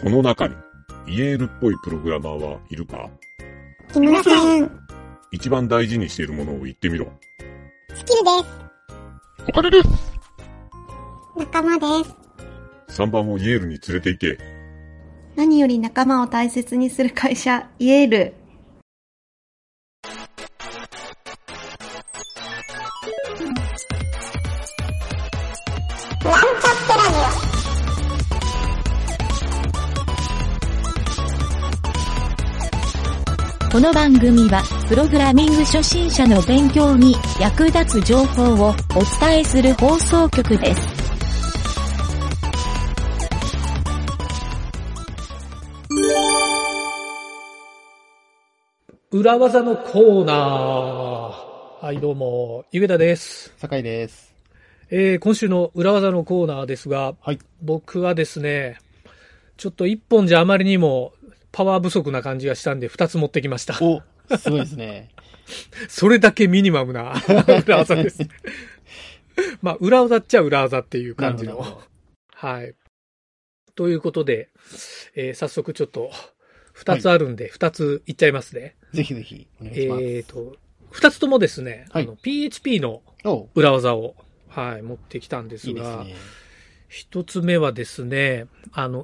この中にイエールっぽいプログラマーはいるか？木村さん。一番大事にしているものを言ってみろ。スキルです。お金です。仲間です。3番をイエールに連れて行け。何より仲間を大切にする会社、イエール。この番組はプログラミング初心者の勉強に役立つ情報をお伝えする放送局です。裏技のコーナー。はい、どうもゆげたです。酒井です。今週の裏技のコーナーですが、はい、僕はですね、ちょっと一本じゃあまりにもパワー不足な感じがしたんで2つ持ってきました。お、すごいですね。それだけミニマムな裏技です。まあ、裏技っちゃ裏技っていう感じの。はい。ということで、早速ちょっと2つあるんで2ついっちゃいますね。ぜひぜひお願いします。2つともですね、はい、PHP の裏技を、はい、持ってきたんですが、いいですね。1つ目はですね、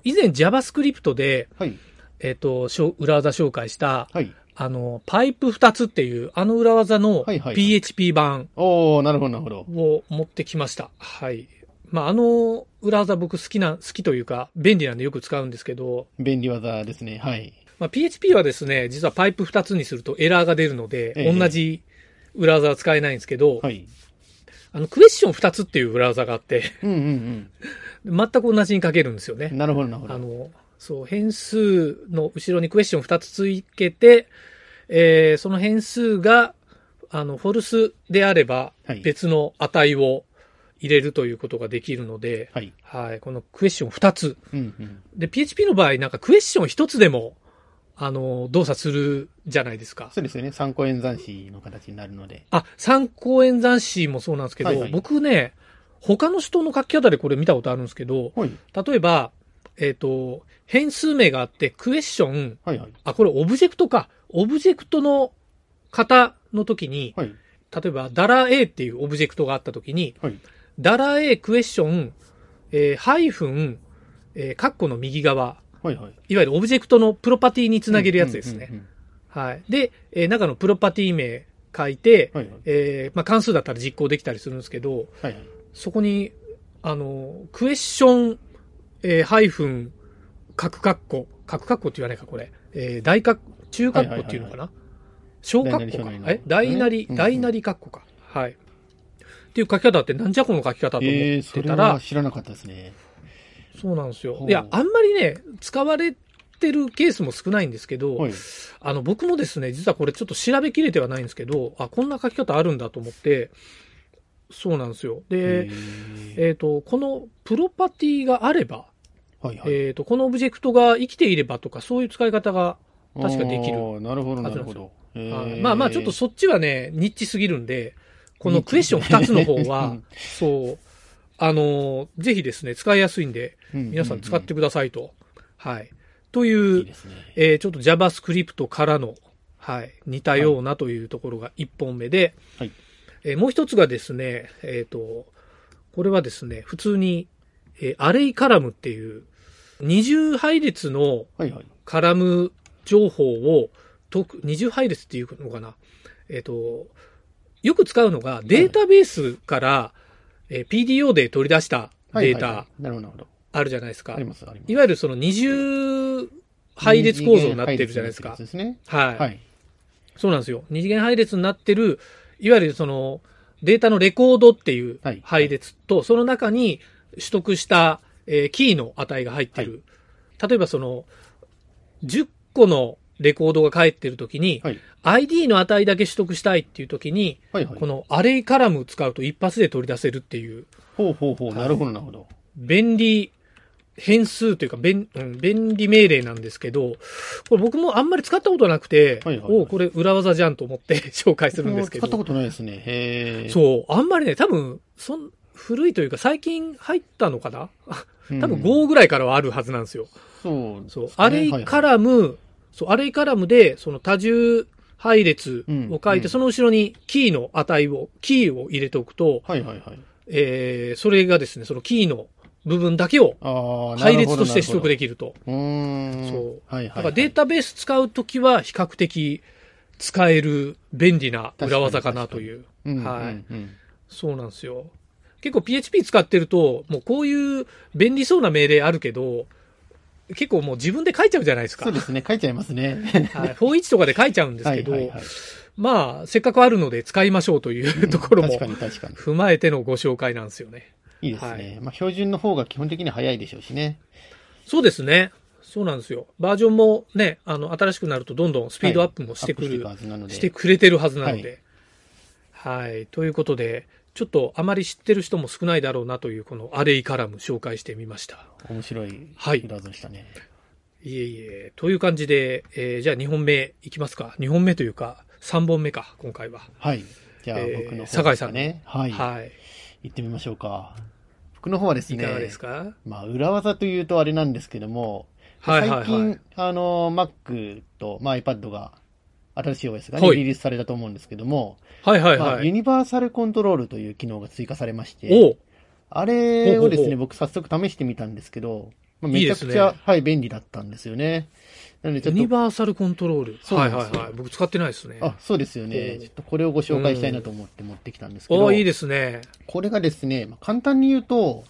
以前 JavaScript で、はい、裏技紹介した、はい、パイプ2つっていう、裏技の PHP 版を持ってきました。はい。まあ、裏技僕好きというか、便利なんでよく使うんですけど。便利技ですね。はい。まあ、PHP はですね、実はパイプ2つにするとエラーが出るので、同じ裏技は使えないんですけど、はい。クエスチョン2つっていう裏技があって、全く同じに書けるんですよね。なるほど、なるほど。そう、変数の後ろにクエスチョン2つつけて、その変数が、フォルスであれば、別の値を入れるということができるので、はい。はい、このクエスチョン2つ。うんうん、で、PHP の場合、なんかクエスチョン1つでも、動作するじゃないですか。そうですよね。参考演算子の形になるので。あ、参考演算子もそうなんですけど、はいはい、僕ね、他の人の書き方でこれ見たことあるんですけど、はい、例えば、変数名があって、クエスチョン、はいはい、あ、これオブジェクトか。オブジェクトの型の時に、はい、例えば、$a っていうオブジェクトがあった時に、はい、$a クエスチョン、ハイフン、カッコの右側、はいはい、いわゆるオブジェクトのプロパティにつなげるやつですね。はい。で、中のプロパティ名書いて、はいはい、まあ、関数だったら実行できたりするんですけど、はいはい、そこに、クエスチョン、ハイフン、角カッコって言わないか、これ。大カッコ、中カッコっていうのかな、小カッコか。大なりカッコか。はい。っていう書き方って、なんじゃこの書き方と思ってたら。それは知らなかったですね。そうなんですよ。いや、あんまりね、使われてるケースも少ないんですけど、はい、僕もですね、実はこれちょっと調べきれてはないんですけど、あ、こんな書き方あるんだと思って、そうなんですよ。で、このプロパティがあれば、はいはい、このオブジェクトが生きていればとか、そういう使い方が確かできる。なるほど、なるほど。まあまあ、ちょっとそっちはね、ニッチすぎるんで、このクエスチョン2つの方は、そう、ぜひですね、使いやすいんで、皆さん使ってくださいと。はい。という、いいですね。ちょっと JavaScript からの、はい、似たようなというところが1本目で、はい、もう一つがですね、これはですね、普通に、アレイカラムっていう、二重配列のカラム情報を、二重配列っていうのかな、よく使うのがデータベースから、PDO で取り出したデータあるじゃないですか。いわゆるその二重配列構造になってるじゃないですか。はい。そうなんですよ。二次元配列になってる、いわゆるそのデータのレコードっていう配列と、その中に取得したキーの値が入ってる。はい、例えばその、10個のレコードが返ってるときに、はい、ID の値だけ取得したいっていうときに、はいはい、このアレイカラム使うと一発で取り出せるっていう。ほうほうほう、なるほどなるほど。便利変数というか、便利命令なんですけど、これ僕もあんまり使ったことなくて、はいはいはい、これ裏技じゃんと思って紹介するんですけど。使ったことないですね。へー。そう、あんまりね、多分、古いというか最近入ったのかな多分5ぐらいからはあるはずなんですよ。うん、そう、ね。アレイカラム、はいはい、そう、アレイカラムで、その多重配列を書いて、うん、その後ろにキーの値を、キーを入れておくと、はいはいはい。それがですね、そのキーの部分だけを配列として取得できると。そう。はいはいはい、だからデータベース使うときは比較的使える便利な裏技かなという。はい、うんうんうん。そうなんですよ。結構 PHP 使ってると、もうこういう便利そうな命令あるけど、結構もう自分で書いちゃうじゃないですか。そうですね。書いちゃいますね。はい。41とかで書いちゃうんですけど、はいはいはい、まあ、せっかくあるので使いましょうというところも踏まえてのご紹介なんですよね。いいですね。はい、まあ、標準の方が基本的に早いでしょうしね。そうですね。そうなんですよ。バージョンもね、新しくなるとどんどんスピードアップもしてくる、はい、してくれてるはずなので。はい。はい、ということで、ちょっとあまり知ってる人も少ないだろうなというこのアレイカラム紹介してみました。面白い裏技でしたね。はい、いえいえ。という感じで、じゃあ2本目いきますか。2本目というか3本目か、今回は。はい。じゃあ僕の方ですかね。酒井さんね。はい。はい。行ってみましょうか。僕の方はですね。いかがですか？まあ裏技というとあれなんですけども、はいはいはい、最近Mac と、まあ、iPad が新しい OS が、ねはい、リリースされたと思うんですけども、はいはいはいまあ、ユニバーサルコントロールという機能が追加されまして、おあれをですね、僕早速試してみたんですけど、まあ、めちゃくちゃいい、ねはい、便利だったんですよね。なのでちょっとユニバーサルコントロールそうなんですよ、はいはいはい、僕使ってないですね。あ、そうですよね。ちょっとこれをご紹介したいなと思って持ってきたんですけど、おいいですね。これがですね、まあ、簡単に言うと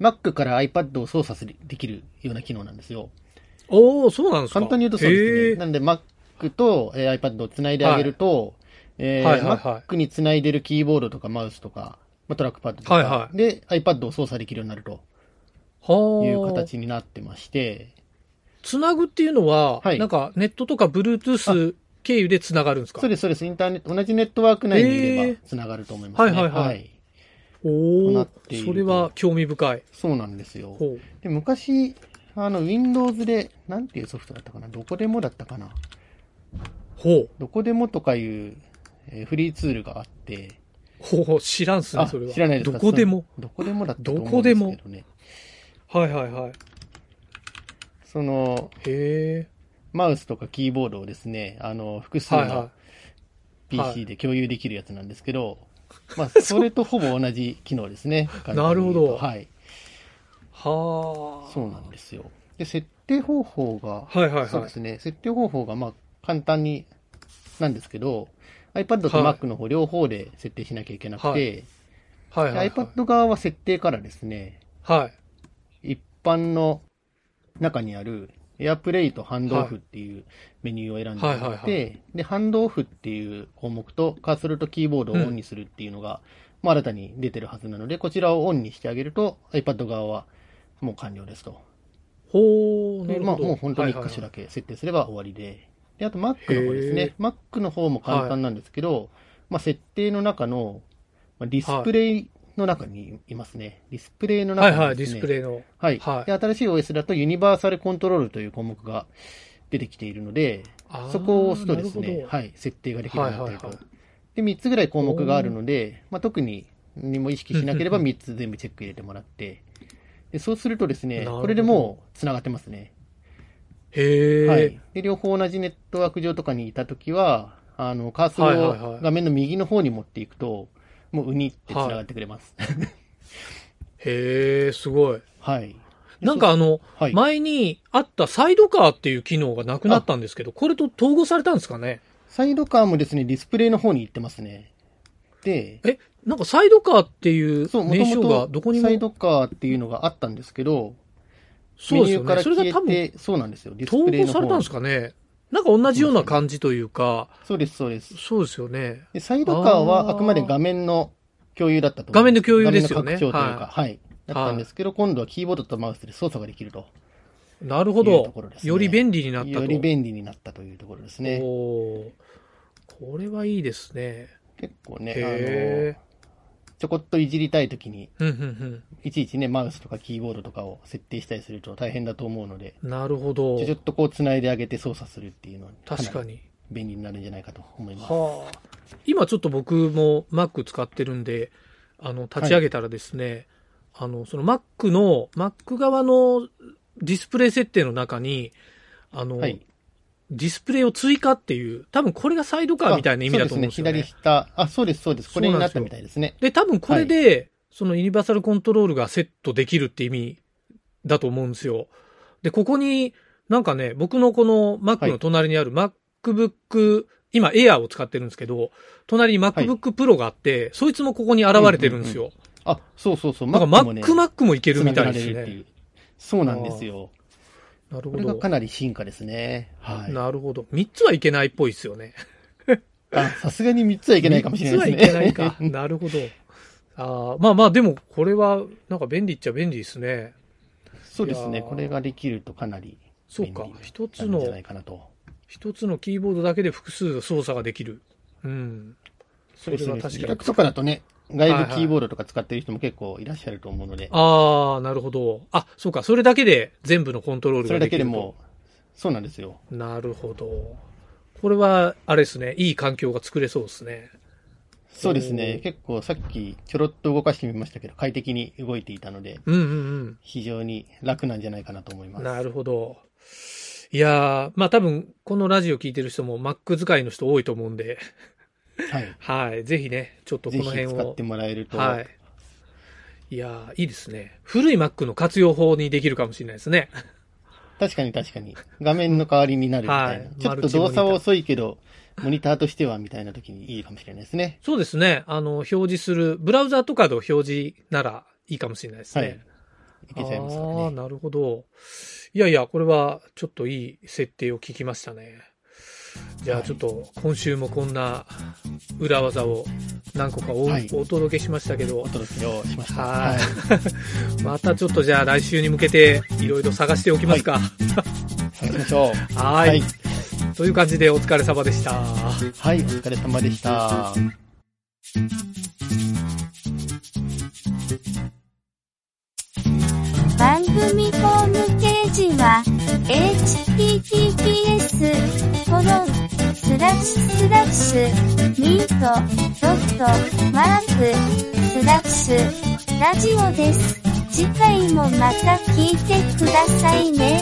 Mac から iPad を操作できるような機能なんですよ。おー、そうなんですか。簡単に言うとそうですね。なんで Macと iPad をつないであげると、Mac につないでるキーボードとかマウスとか、まあ、トラックパッドとか、はいはい、で iPad を操作できるようになるという形になってまして、つなぐっていうのは、はい、なんかネットとか Bluetooth 経由でつながるんですか？そうですそうです。インターネット同じネットワーク内にいればつながると思いますね。はいはいはい。はい、おお、それは興味深い。そうなんですよ。で昔Windows でなんていうソフトだったかな、どこでもだったかな。ほうどこでもとかいう、フリーツールがあってほう知らんすねそれは。知らないですか。どこでもだったと思うんですけどね。はいはいはい。そのへマウスとかキーボードをですね複数の PC で共有できるやつなんですけど、はいはいまあ、それとほぼ同じ機能ですね。なるほど。はい。はあ。そうなんですよ。で設定方法が、はいはいはい、そうですね。設定方法がまあ簡単になんですけど iPad と Mac の方両方で設定しなきゃいけなくて、はいはいはいはい、iPad 側は設定からですね、はい、一般の中にある AirPlay と HandOff っていうメニューを選んでもらって、はいはいはいはい、で HandOff っていう項目とカーソルとキーボードをオンにするっていうのが、うんまあ、新たに出てるはずなのでこちらをオンにしてあげると iPad 側はもう完了ですと。ほー、なるほど。で、まあ、もう本当に1箇所だけ設定すれば終わりで、はいはいはいであと Mac の方ですね。Mac の方も簡単なんですけど、はいまあ、設定の中の、まあ、ディスプレイの中にいますね。ディスプレイの中に、ね。はいはい、ディスプレイの。はい。はい、で新しい OS だとユニバーサルコントロールという項目が出てきているので、そこを押すとですね、はい、設定ができるようになっていると、はいはいはい。で、3つぐらい項目があるので、まあ、特に何も意識しなければ3つ全部チェック入れてもらって、でそうするとですね、これでもう繋がってますね。へはい、で両方同じネットワーク上とかにいたときはカーソルを画面の右の方に持っていくと、はいはいはい、もうウニってつながってくれます、はい、へーすごい、はい、なんかはい、前にあったサイドカーっていう機能がなくなったんですけどこれと統合されたんですかね。サイドカーもですねディスプレイの方に行ってますね。でなんかサイドカーっていう名称がどこにもサイドカーっていうのがあったんですけどそうですよね。それが多分、そうなんですよ。統合されたんですかね。なんか同じような感じというか。そうです、そうです。そうですよね。でサイドカーはあくまで画面の共有だったと思います。画面の共有ですよね。拡張というか、はい。はい、だったんですけど、はい、今度はキーボードとマウスで操作ができると。なるほど。より便利になったと。より便利になったというところですね。おー。これはいいですね。結構ね、ちょこっといじりたいときに、うんうんうん、いちいちね、マウスとかキーボードとかを設定したりすると大変だと思うので、なるほど。ちょっとこう繋いであげて操作するっていうのは、確かに便利になるんじゃないかと思います。はあ、今ちょっと僕も Mac 使ってるんで、立ち上げたらですね、はい、その Mac の、Mac 側のディスプレイ設定の中に、はい、ディスプレイを追加っていう、多分これがサイドカーみたいな意味だと思うんですよね。そうですね、左下。あ、そうです、そうです。これになったみたいですね。で、多分これで、はい、そのユニバーサルコントロールがセットできるって意味だと思うんですよ。で、ここになんかね、僕のこの Mac の隣にある MacBook、はい、今 Air を使ってるんですけど、隣に MacBook Pro があって、はい、そいつもここに現れてるんですよ。うんうんうん、あ、そうそうそう。なんか Mac もいけるみたいですね。そうなんですよ。なるほど。これがかなり進化ですね。はい。なるほど。3つはいけないっぽいですよね。あ、さすがに3つはいけないかもしれないですね。3つはいけないか。なるほど。あ、まあまあ、でもこれはなんか便利っちゃ便利ですね。そうですね。これができるとかなり便利になるんじゃないかなと。一つのキーボードだけで複数操作ができる。うん。それは確かに。自宅とかだとね、外部キーボードとか使ってる人も結構いらっしゃると思うので。はいはい、ああ、なるほど。あ、そうか。それだけで全部のコントロールができる。それだけでも、そうなんですよ。なるほど。これは、あれですね。いい環境が作れそうですね。そうですね。結構さっきちょろっと動かしてみましたけど、快適に動いていたので、うんうんうん、非常に楽なんじゃないかなと思います。なるほど。いやー、まあ多分このラジオ聞いてる人も Mac 使いの人多いと思うんで、はい。はい。ぜひね、ちょっとこの辺を。ぜひ使ってもらえると。はい。いやー、いいですね。古い Mac の活用法にできるかもしれないですね。確かに確かに。画面の代わりになるみたいな。はい、ちょっと動作は遅いけど、モニターとしてはみたいな時にいいかもしれないですね。そうですね。表示する、ブラウザーとかの表示ならいいかもしれないですね。はい。いけちゃいますからね。ああ、なるほど。いやいや、これはちょっといい設定を聞きましたね。じゃあちょっと今週もこんな裏技を何個か お届けしましたけど。お届けをしました。はい。またちょっとじゃあ来週に向けていろいろ探しておきますか。はい、探しましょう。はい。という感じでお疲れ様でした。はい、お疲れ様でした。番組ホームページは https://meet.work/radio です。次回もまた聞いてくださいね。